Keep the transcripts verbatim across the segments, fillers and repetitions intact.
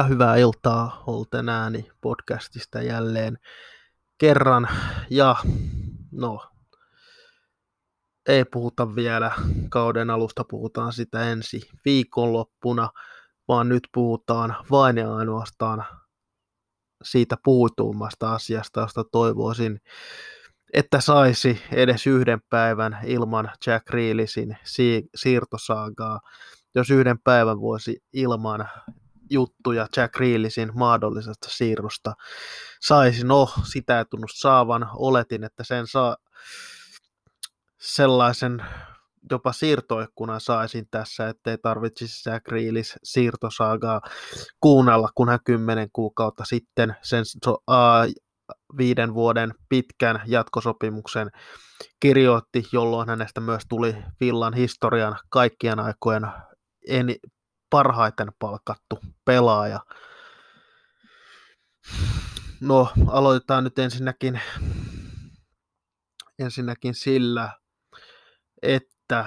Ja hyvää iltaa, olten ääni podcastista jälleen kerran. Ja no, ei puhuta vielä kauden alusta, puhutaan sitä ensi viikonloppuna, vaan nyt puhutaan vain ja ainoastaan siitä puhutuimmasta asiasta, josta toivoisin, että saisi edes yhden päivän ilman Jack Grealishin siirtosaagaa, jos yhden päivän voisi ilman juttuja Jack Grealishin mahdollisesta siirrosta saisi. No, sitä ei tunnu saavan. Oletin, että sen saa sellaisen jopa siirtoikkunan saisin tässä, ettei tarvitsisi Jack Grealish siirtosaagaa kuunnella, kun hän kymmenen kuukautta sitten sen so, a, viiden vuoden pitkän jatkosopimuksen kirjoitti, jolloin hänestä myös tuli Villan historian kaikkien aikojen en, parhaiten palkattu pelaaja. No, aloitetaan nyt ensinnäkin, ensinnäkin sillä, että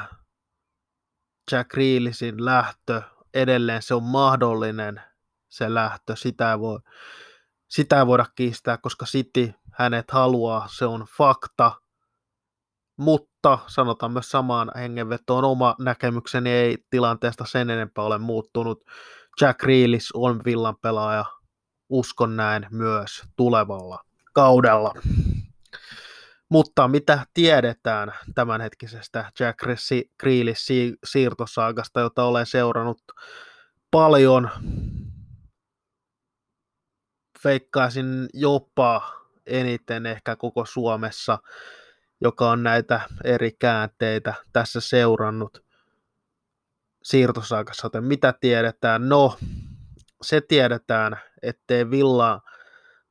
Jack Grealishin lähtö, edelleen se on mahdollinen se lähtö, sitä ei, voi, sitä ei voida kiistää, koska City hänet haluaa, se on fakta, mutta sanotaan myös samaan hengenvetoon, oma näkemykseni ei tilanteesta sen enempää ole muuttunut. Jack Grealish on Villan pelaaja, uskon näin myös tulevalla kaudella. Mutta mitä tiedetään tämänhetkisestä Jack Grealishin siirtosaagasta, jota olen seurannut paljon, veikkaisin jopa eniten ehkä koko Suomessa, joka on näitä eri käänteitä tässä seurannut siirtosaagassa. Joten mitä tiedetään? No, se tiedetään, ettei Villan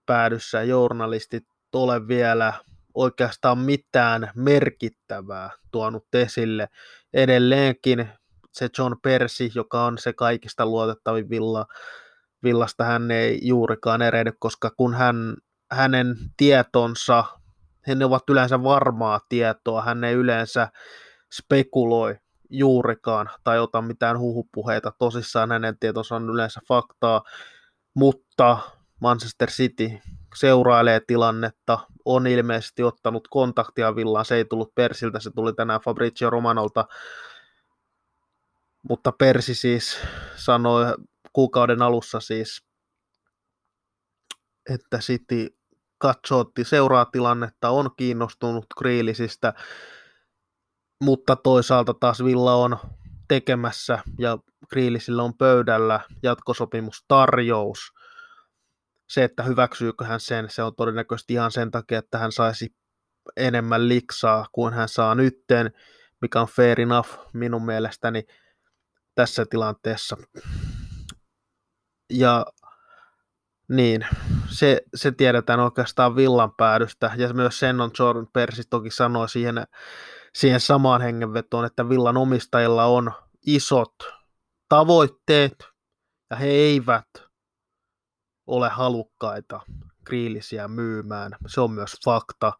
päädyssä journalistit ole vielä oikeastaan mitään merkittävää tuonut esille. Edelleenkin se John Percy, joka on se kaikista luotettavin Villa, Villasta, hän ei juurikaan erehdy, koska kun hän, hänen tietonsa, ne ovat yleensä varmaa tietoa, hän ei yleensä spekuloi juurikaan tai ota mitään huhupuheita tosissaan, hänen tietonsa on yleensä faktaa, mutta Manchester City seurailee tilannetta, on ilmeisesti ottanut kontaktia Villaan, se ei tullut Persiltä, se tuli tänään Fabrizio Romanolta, mutta Persi siis sanoi kuukauden alussa siis, että City katsoo, seuraa tilannetta, on kiinnostunut Grealishistä, mutta toisaalta taas Villa on tekemässä ja Grealishillä on pöydällä jatkosopimustarjous. Se, että hyväksyykö hän sen, se on todennäköisesti ihan sen takia, että hän saisi enemmän liksaa kuin hän saa nytten, mikä on fair enough minun mielestäni tässä tilanteessa. Ja niin, se, se tiedetään oikeastaan Villan päädystä, ja myös sen on John Percy toki sanoi siihen, siihen samaan hengenvetoon, että Villan omistajilla on isot tavoitteet, ja he eivät ole halukkaita Grealishia myymään. Se on myös fakta.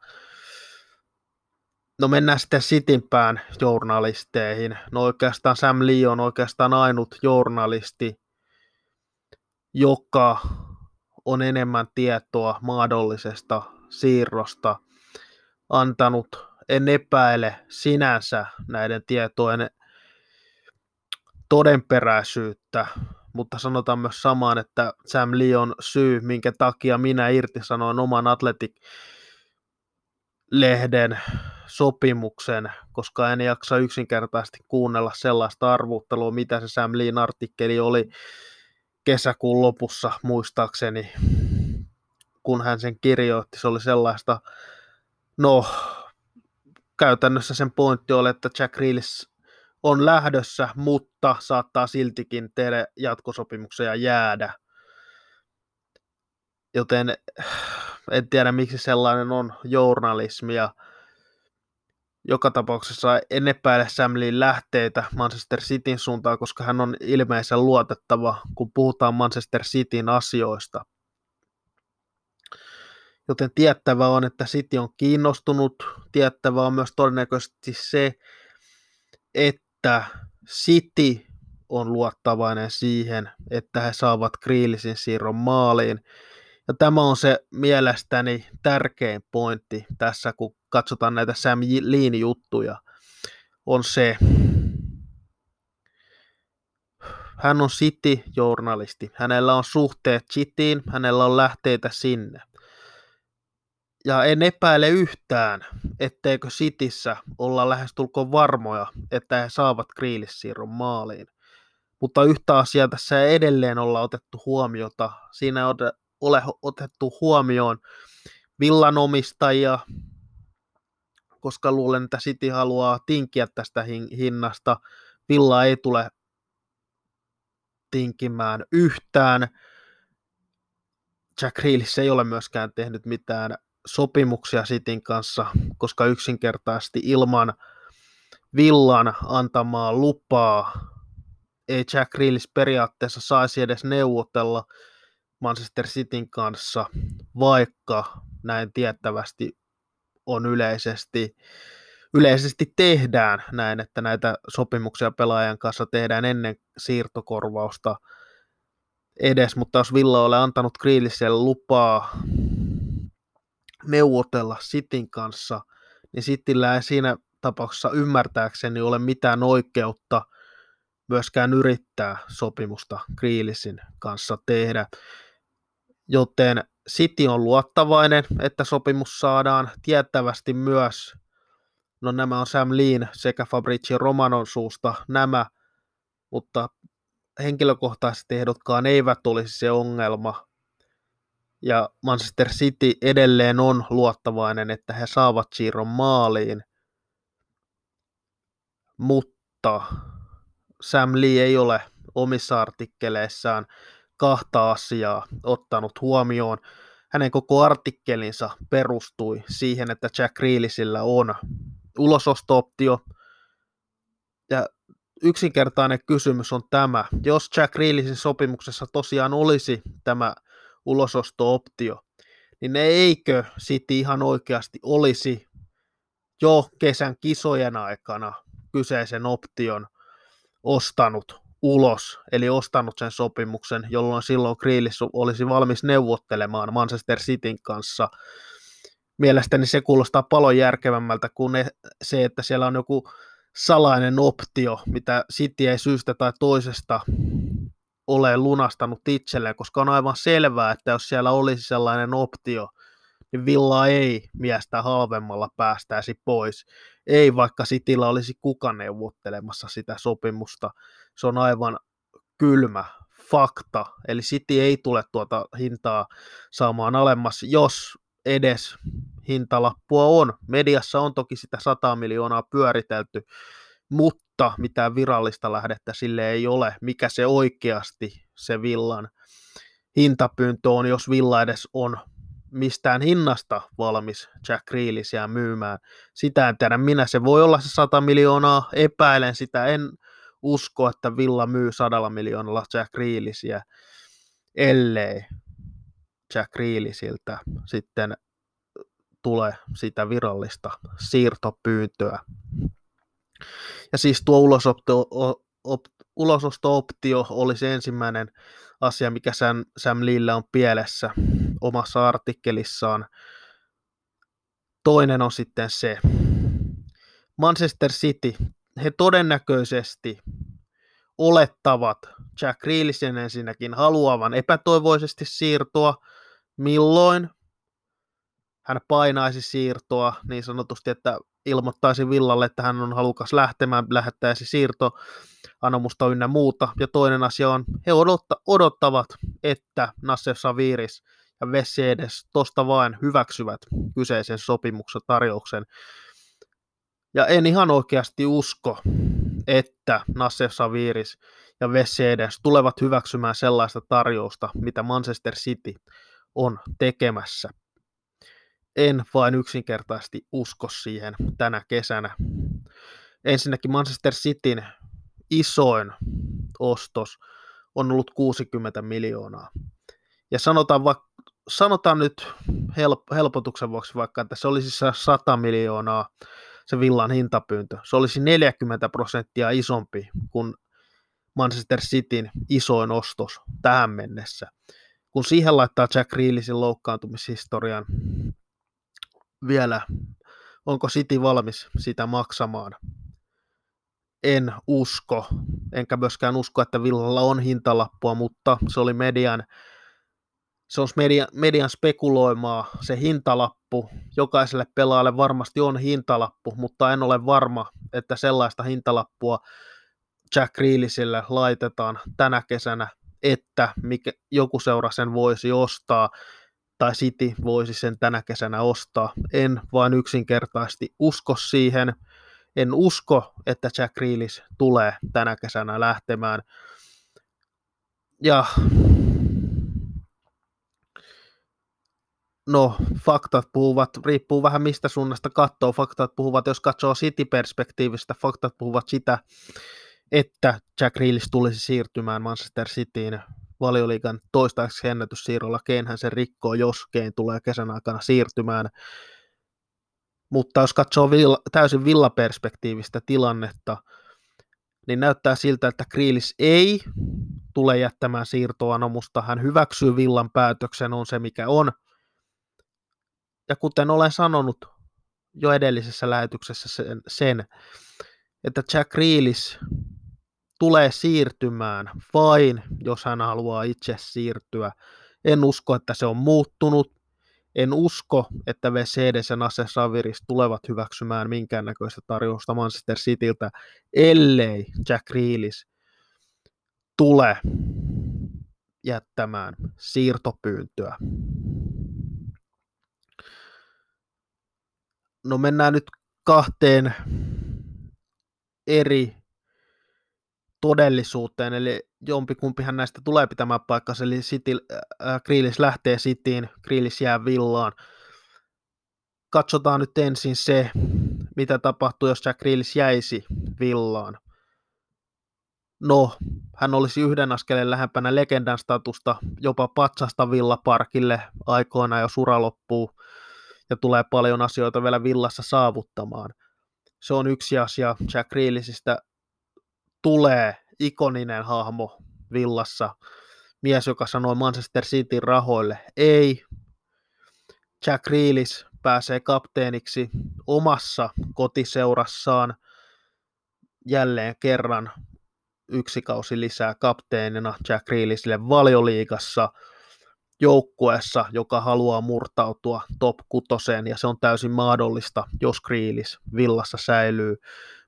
No, mennään sitten Cityn pään journalisteihin. No, oikeastaan Sam Lee on oikeastaan ainut journalisti, joka on enemmän tietoa mahdollisesta siirrosta antanut. En epäile sinänsä näiden tietojen todenperäisyyttä, mutta sanotaan myös samaan, että Sam Lee on syy, minkä takia minä irtisanoin oman Athletic-lehden sopimuksen, koska en jaksa yksinkertaisesti kuunnella sellaista arvuttelua, mitä se Sam Leen artikkeli oli kesäkuun lopussa muistaakseni, kun hän sen kirjoitti. Se oli sellaista, no käytännössä sen pointti oli, että Jack Grealish on lähdössä, mutta saattaa siltikin tehdä jatkosopimuksen ja jäädä. Joten en tiedä, miksi sellainen on journalismia. Joka tapauksessa en epäile Sam Leen lähteitä Manchester Cityn suuntaan, koska hän on ilmeisen luotettava, kun puhutaan Manchester Cityn asioista. Joten tiettävä on, että City on kiinnostunut. Tiettävä on myös todennäköisesti se, että City on luottavainen siihen, että he saavat Grealishin siirron maaliin. Ja tämä on se mielestäni tärkein pointti tässä, kun katsotaan näitä Sam Leen juttuja, on se, hän on City-journalisti, hänellä on suhteet Cityin, hänellä on lähteitä sinne. Ja en epäile yhtään, etteikö Cityssä olla lähestulkoon varmoja, että he saavat Grealish-siirron maaliin. Mutta yhtä asiaa tässä ei edelleen olla otettu huomiota. Siinä ei ole otettu huomioon villanomistajia, koska luulen, että City haluaa tinkiä tästä hinnasta. Villa ei tule tinkimään yhtään. Jack Grealish ei ole myöskään tehnyt mitään sopimuksia Cityn kanssa, koska yksinkertaisesti ilman Villan antamaa lupaa ei Jack Grealish periaatteessa saisi edes neuvotella Manchester Cityn kanssa, vaikka näin tiettävästi on yleisesti, yleisesti tehdään näin, että näitä sopimuksia pelaajan kanssa tehdään ennen siirtokorvausta edes, mutta jos Villa ole antanut Grealishille lupaa neuvotella Cityn kanssa, niin Cityllä ei siinä tapauksessa ymmärtääkseni ole mitään oikeutta myöskään yrittää sopimusta Grealishin kanssa tehdä. Joten City on luottavainen, että sopimus saadaan tiettävästi myös, no nämä on Sam Leen sekä Fabrizio Romanon suusta nämä, mutta henkilökohtaiset ehdotkaan eivät olisi se ongelma. Ja Manchester City edelleen on luottavainen, että he saavat siirron maaliin, mutta Sam Lee ei ole omissa artikkeleissaan kahta asiaa ottanut huomioon. Hänen koko artikkelinsa perustui siihen, että Jack Grealishillä on ulososto-optio. Ja yksinkertainen kysymys on tämä. Jos Jack Grealishin sopimuksessa tosiaan olisi tämä ulososto-optio, niin eikö City ihan oikeasti olisi jo kesän kisojen aikana kyseisen option ostanut ulos, eli ostanut sen sopimuksen, jolloin silloin Grealish olisi valmis neuvottelemaan Manchester Cityn kanssa. Mielestäni se kuulostaa paljon järkevämmältä kuin se, että siellä on joku salainen optio, mitä City ei syystä tai toisesta ole lunastanut itselleen, koska on aivan selvää, että jos siellä olisi sellainen optio, niin Villa ei miestä halvemmalla päästäisi pois. Ei vaikka Cityllä olisi kuka neuvottelemassa sitä sopimusta. Se on aivan kylmä fakta. Eli City ei tule tuota hintaa saamaan alemmas, jos edes hintalappua on. Mediassa on toki sitä sata miljoonaa pyöritelty, mutta mitään virallista lähdettä sille ei ole. Mikä se oikeasti se Villan hintapyyntö on, jos Villa edes on mistään hinnasta valmis Jack Grealishia myymään. Sitä en tiedä minä. Se voi olla se sata miljoonaa. Epäilen sitä. En usko, että Villa myy sadalla miljoonalla Jack Grealishia, ellei Jack Grealishiltä sitten tule sitä virallista siirtopyyntöä. Ja siis tuo ulosoptio, op, ulososto-optio olisi ensimmäinen asia, mikä Sam, Sam Leellä on pielessä omassa artikkelissaan. Toinen on sitten se, Manchester City, he todennäköisesti olettavat Jack Grealishin ensinnäkin haluavan epätoivoisesti siirtoa, milloin hän painaisi siirtoa niin sanotusti, että ilmoittaisi Villalle, että hän on halukas lähtemään, lähettäisi siirto, anomusta ynnä muuta. Ja toinen asia on, he odotta, odottavat, että Nassef Sawiris ja Wes Edens tosta vain hyväksyvät kyseisen sopimuksen tarjouksen. Ja en ihan oikeasti usko, että Nassef Sawiris ja Wes Edens tulevat hyväksymään sellaista tarjousta, mitä Manchester City on tekemässä. En vain yksinkertaisesti usko siihen tänä kesänä. Ensinnäkin Manchester Cityn isoin ostos on ollut kuusikymmentä miljoonaa. Ja sanotaan, va- sanotaan nyt help- helpotuksen vuoksi vaikka, että se olisi sata miljoonaa se Villan hintapyyntö. Se olisi neljäkymmentä prosenttia isompi kuin Manchester Cityn isoin ostos tähän mennessä. Kun siihen laittaa Jack Grealishin loukkaantumishistorian vielä, onko City valmis sitä maksamaan? En usko, enkä myöskään usko, että Villalla on hintalappua, mutta se oli median, se on media, median spekuloimaa se hintalappu. Jokaiselle pelaajalle varmasti on hintalappu, mutta en ole varma, että sellaista hintalappua Jack Grealishille laitetaan tänä kesänä, että mikä, joku seura sen voisi ostaa tai City voisi sen tänä kesänä ostaa. En vain yksinkertaisesti usko siihen. En usko, että Jack Grealish tulee tänä kesänä lähtemään. Ja no, faktat puhuvat, riippuu vähän mistä suunnasta katsoo. Faktat puhuvat, jos katsoo City-perspektiivistä, faktat puhuvat sitä, että Jack Grealish tulisi siirtymään Manchester Cityin Valioliigan toistaiseksi ennätyssiirrolla. Keinhän se rikkoo, jos Kein tulee kesän aikana siirtymään. Mutta jos katsoo villa, täysin villaperspektiivistä tilannetta, niin näyttää siltä, että Grealish ei tule jättämään siirtoanomusta. Hän hyväksyy Villan päätöksen, on se mikä on. Ja kuten olen sanonut jo edellisessä lähetyksessä sen, sen että Jack Grealish tulee siirtymään vain, jos hän haluaa itse siirtyä. En usko, että se on muuttunut. En usko, että Wes Edens ja Nassef Sawiris tulevat hyväksymään minkäännäköistä tarjousta Manchester Cityltä, ellei Jack Grealish tule jättämään siirtopyyntöä. No mennään nyt kahteen eri todellisuuteen, eli jompikumpihan näistä tulee pitämään paikkansa, eli City, äh, Grealish lähtee Cityin, Grealish jää Villaan. Katsotaan nyt ensin se, mitä tapahtuu, jos Jack Grealish jäisi Villaan. No, hän olisi yhden askeleen lähempänä legendan statusta, jopa patsasta Villaparkille aikoina, jos ura loppuu ja tulee paljon asioita vielä Villassa saavuttamaan. Se on yksi asia. Jack Grealishistä tulee ikoninen hahmo Villassa. Mies, joka sanoi Manchester Cityn rahoille ei. Jack Grealish pääsee kapteeniksi omassa kotiseurassaan. Jälleen kerran yksi kausi lisää kapteenina Jack Grealishille Valioliigassa. Joukkueessa, joka haluaa murtautua top kutoseen, ja se on täysin mahdollista, jos Grealish Villassa säilyy.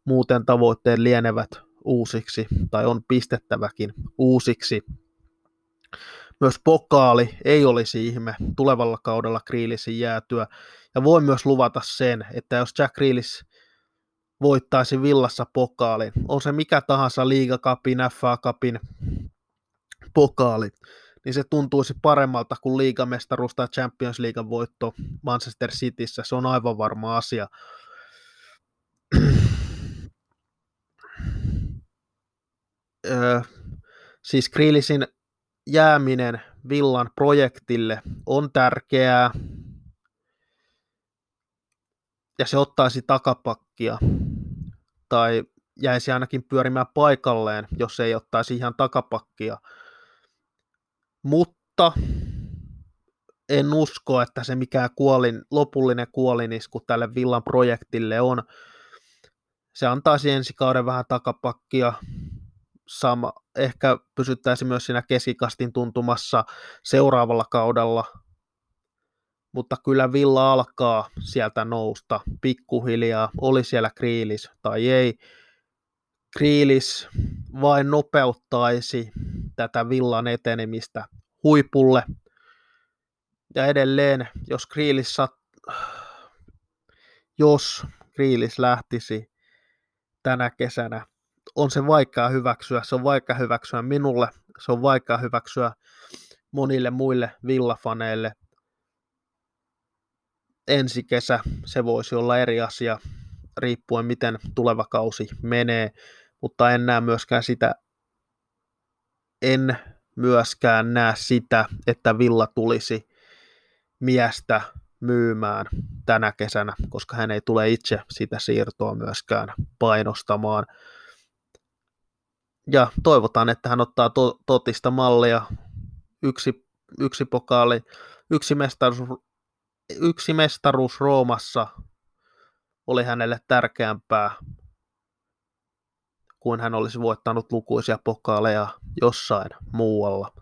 Muuten tavoitteet lienevät uusiksi, tai on pistettäväkin uusiksi. Myös pokaali ei olisi ihme tulevalla kaudella Grealishin jäätyä, ja voi myös luvata sen, että jos Jack Grealish voittaisi Villassa pokaalin, on se mikä tahansa liigacupin, F A cupin pokaali, niin se tuntuisi paremmalta kuin liigamestaruus tai Champions League voitto Manchester Cityssä. Se on aivan varma asia. öö, siis Grealishin jääminen Villan projektille on tärkeää. Ja se ottaisi takapakkia. Tai jäisi ainakin pyörimään paikalleen, jos ei ottaisi ihan takapakkia. Mutta en usko, että se mikään kuolin, lopullinen kuolinisku tälle Villan projektille on. Se antaisi ensi kauden vähän takapakkia. Sama, ehkä pysyttäisi myös siinä keskikastin tuntumassa seuraavalla kaudella. Mutta kyllä Villa alkaa sieltä nousta pikkuhiljaa. Oli siellä Grealish tai ei. Grealish vain nopeuttaisi tätä Villan etenemistä huipulle. Ja edelleen, jos Grealish, jos Grealish lähtisi tänä kesänä, on se vaikea hyväksyä. Se on vaikea hyväksyä minulle, se on vaikea hyväksyä monille muille Villafaneille. Ensi kesä se voisi olla eri asia, riippuen miten tuleva kausi menee, mutta en näe myöskään sitä, En myöskään näe sitä, että Villa tulisi miestä myymään tänä kesänä, koska hän ei tule itse sitä siirtoa myöskään painostamaan. ja toivotaan, että hän ottaa to- totista mallia. Yksi, yksi pokaali, yksi mestaruus, yksi mestaruus Roomassa oli hänelle tärkeämpää kuin hän olisi voittanut lukuisia pokaaleja jossain muualla.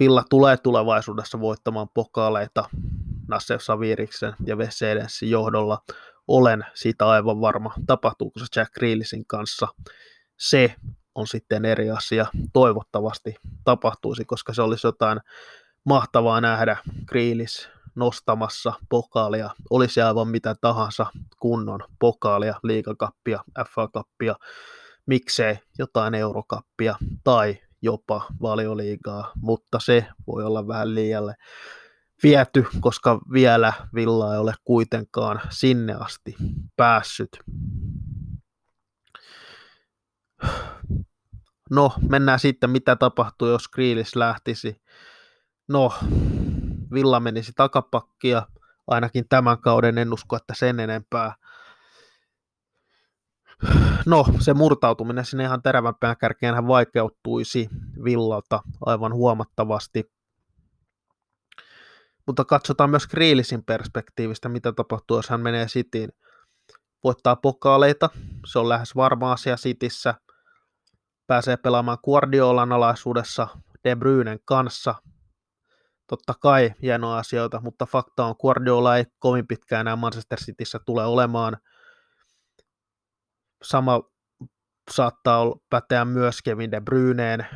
Villa tulee tulevaisuudessa voittamaan pokaaleita Nassef Saviriksen ja Wes Edensin johdolla. Olen siitä aivan varma. Tapahtuuko se Jack Grealishin kanssa? Se on sitten eri asia. Toivottavasti tapahtuisi, koska se olisi jotain mahtavaa nähdä. Grealish nostamassa pokaalia, olisi aivan mitä tahansa kunnon pokaalia, liigakappia, F A-kappia, miksei jotain eurokappia tai jopa Valioliigaa, mutta se voi olla vähän liialle viety, koska vielä Villa ei ole kuitenkaan sinne asti päässyt. No, mennään sitten, mitä tapahtuu, jos Grealish lähtisi. No, Villa menisi takapakkia, ainakin tämän kauden, en usko, että sen enempää. No, se murtautuminen sinne ihan terävämpään kärkeenhän vaikeutuisi Villalta aivan huomattavasti. Mutta katsotaan myös Grealishin perspektiivistä, mitä tapahtuu, jos hän menee Cityin. Voittaa pokaaleita, se on lähes varma asia Cityssä. Pääsee pelaamaan Guardiolan alaisuudessa De Bruynen kanssa. Totta kai hienoja asioita, mutta fakta on, Guardiola ei kovin pitkään enää Manchester Cityssä tule olemaan. Sama saattaa päteä myös Kevin de Bruyneen.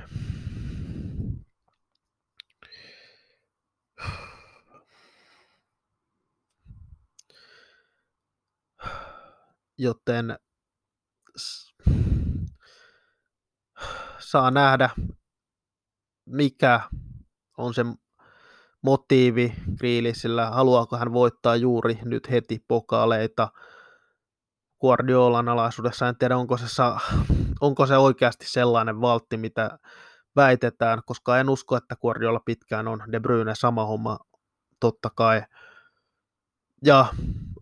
Joten saa nähdä, mikä on se motiivi Grealishillä, haluaako hän voittaa juuri nyt heti pokaaleita Guardiolan alaisuudessa. En tiedä, onko se, saa, onko se oikeasti sellainen valtti, mitä väitetään, koska en usko, että Guardiola pitkään on. De Bruyne sama homma totta kai. Ja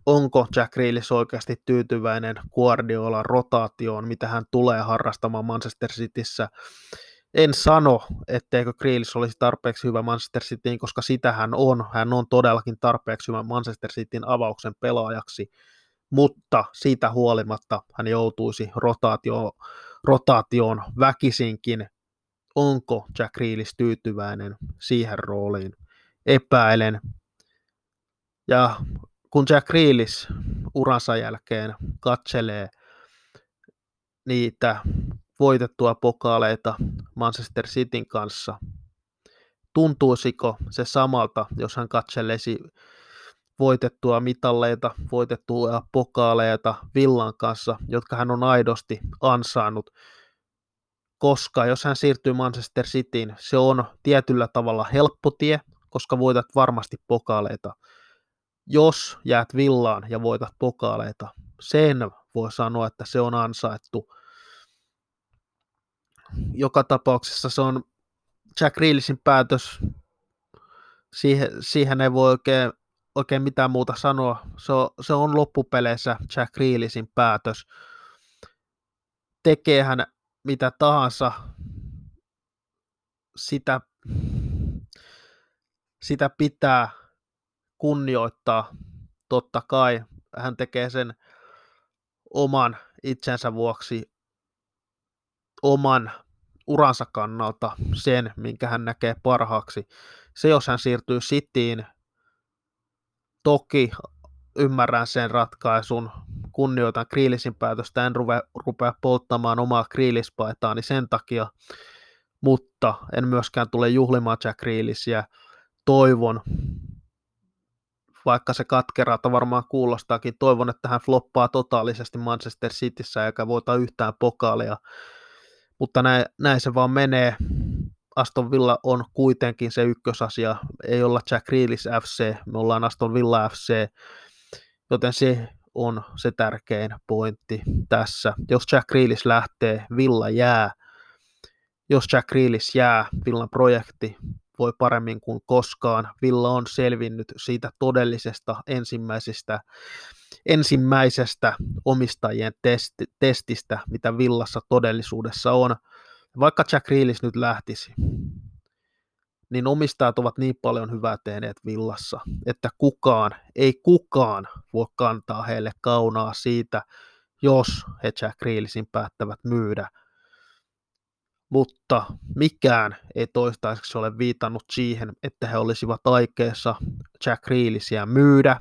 onko Jack Grealish oikeasti tyytyväinen Guardiolan rotaatioon, mitä hän tulee harrastamaan Manchester Cityssä? En sano, etteikö Grealish olisi tarpeeksi hyvä Manchester Cityin, koska sitä hän on. Hän on todellakin tarpeeksi hyvä Manchester Cityin avauksen pelaajaksi, mutta siitä huolimatta hän joutuisi rotaatioon, rotaatioon väkisinkin. Onko Jack Grealish tyytyväinen siihen rooliin? Epäilen. Ja kun Jack Grealish uransa jälkeen katselee niitä voitettua pokaaleita Manchester Cityn kanssa, tuntuisiko se samalta, jos hän katselisi voitettua mitalleita, voitettua pokaaleita Villan kanssa, jotka hän on aidosti ansainnut? Koska jos hän siirtyy Manchester Cityin, se on tietyllä tavalla helppo tie, koska voitat varmasti pokaaleita. Jos jäät Villaan ja voitat pokaaleita, sen voi sanoa, että se on ansaittu. Joka tapauksessa se on Jack Grealishin päätös. Siihen, siihen ei voi oikein, oikein mitään muuta sanoa. Se on, se on loppupeleissä Jack Grealishin päätös. Tekee hän mitä tahansa. Sitä, sitä pitää kunnioittaa. Totta kai hän tekee sen oman itsensä vuoksi, oman uransa kannalta sen, minkä hän näkee parhaaksi. Se, jos hän siirtyy Cityin, toki ymmärrän sen ratkaisun, kunnioitan Grealishin päätöstä, en ruve, rupea polttamaan omaa Grealish-paitaani sen takia, mutta en myöskään tule juhlimaan Jack Grealishia. Toivon, vaikka se katkeralta varmaan kuulostaakin, toivon, että hän floppaa totaalisesti Manchester Cityssä eikä voita yhtään pokaalia. Mutta näin, näin se vaan menee. Aston Villa on kuitenkin se ykkösasia. Ei olla Jack Grealish F C, me ollaan Aston Villa F C. Joten se on se tärkein pointti tässä. Jos Jack Grealish lähtee, Villa jää. Jos Jack Grealish jää, Villan projekti voi paremmin kuin koskaan. Villa on selvinnyt siitä todellisesta ensimmäisestä, ensimmäisestä omistajien testi, testistä, mitä Villassa todellisuudessa on. vaikka Jack Grealish nyt lähtisi, niin omistajat ovat niin paljon hyvää tehneet Villassa, että kukaan, ei kukaan voi kantaa heille kaunaa siitä, jos he Jack Grealishin päättävät myydä. Mutta mikään ei toistaiseksi ole viitannut siihen, että he olisivat aikeessa Jack Grealishia myydä.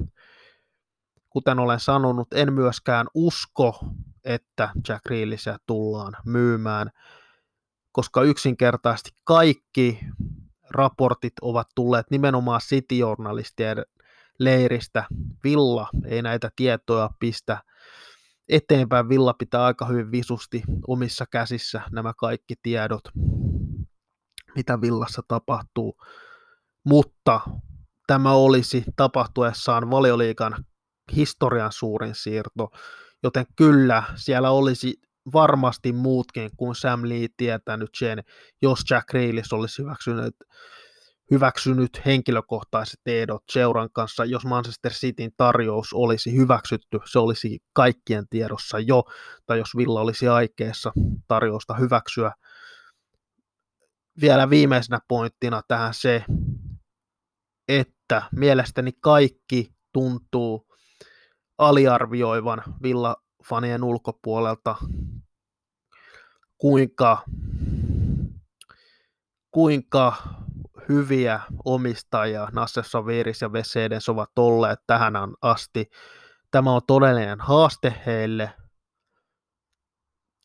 Kuten olen sanonut, en myöskään usko, että Jack Grealishia tullaan myymään, koska yksinkertaisesti kaikki raportit ovat tulleet nimenomaan City-journalistien leiristä. Villa ei näitä tietoja pistä eteenpäin. Villa pitää aika hyvin visusti omissa käsissä nämä kaikki tiedot, mitä Villassa tapahtuu. Mutta tämä olisi tapahtuessaan Valioliigan historian suurin siirto, joten kyllä siellä olisi varmasti muutkin kuin Sam Lee tietänyt sen, jos Jack Grealish olisi hyväksynyt, hyväksynyt henkilökohtaiset ehdot seuran kanssa, jos Manchester Cityn tarjous olisi hyväksytty, se olisi kaikkien tiedossa jo, tai jos Villa olisi aikeessa tarjousta hyväksyä. Vielä viimeisenä pointtina tähän se, että mielestäni kaikki tuntuu aliarvioivan Villa-fanien ulkopuolelta, kuinka, kuinka hyviä omistajia Nassef Sawiris ja Wes Edens ovat olleet tähän asti. Tämä on todellinen haaste heille.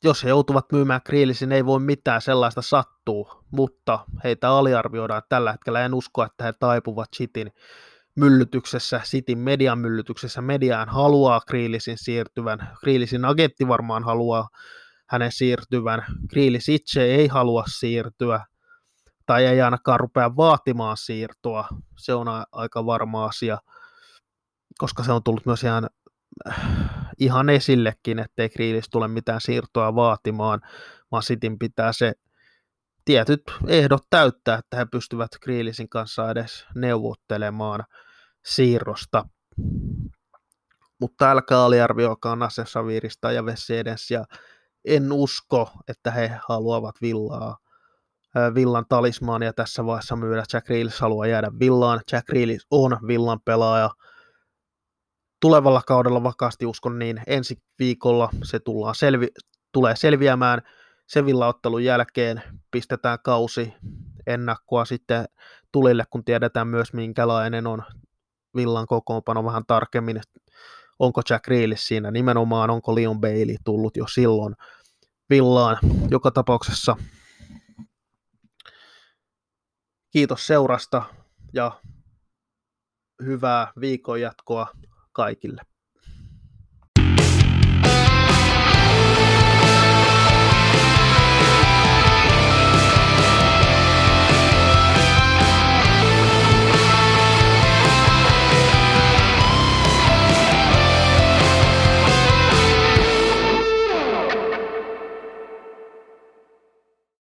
Jos he joutuvat myymään Grealishin, ei voi mitään, sellaista sattuu, mutta heitä aliarvioidaan tällä hetkellä. En usko, että he taipuvat Cityn myllytyksessä, Cityn median myllytyksessä. Mediaan haluaa Grealishin siirtyvän. Grealishin agentti varmaan haluaa hänen siirtyvän. Grealish itse ei halua siirtyä tai ei ainakaan rupea vaatimaan siirtoa. Se on aika varma asia, koska se on tullut myös ihan, ihan esillekin, ettei Grealish tule mitään siirtoa vaatimaan, vaan Cityn pitää se tietyt ehdot täyttää, että he pystyvät Grealishin kanssa edes neuvottelemaan siirrosta. Mutta älkää aliarvioikaa Nassef Sawirista ja Wes Edensia. En usko, että he haluavat villaa, Villan talismaania tässä vaiheessa myydä. Jack Grealish haluaa jäädä Villaan. Jack Grealish on Villan pelaaja. Tulevalla kaudella vakaasti uskon niin. Ensi viikolla se tullaan selvi- tulee selviämään. Sen Villa-ottelun jälkeen pistetään kausi ennakkoa sitten tulille, kun tiedetään myös minkälainen on Villan kokoonpano vähän tarkemmin. Onko Jack Grealish siinä nimenomaan, onko Leon Bailey tullut jo silloin Villaan. Joka tapauksessa kiitos seurasta ja hyvää viikonjatkoa kaikille.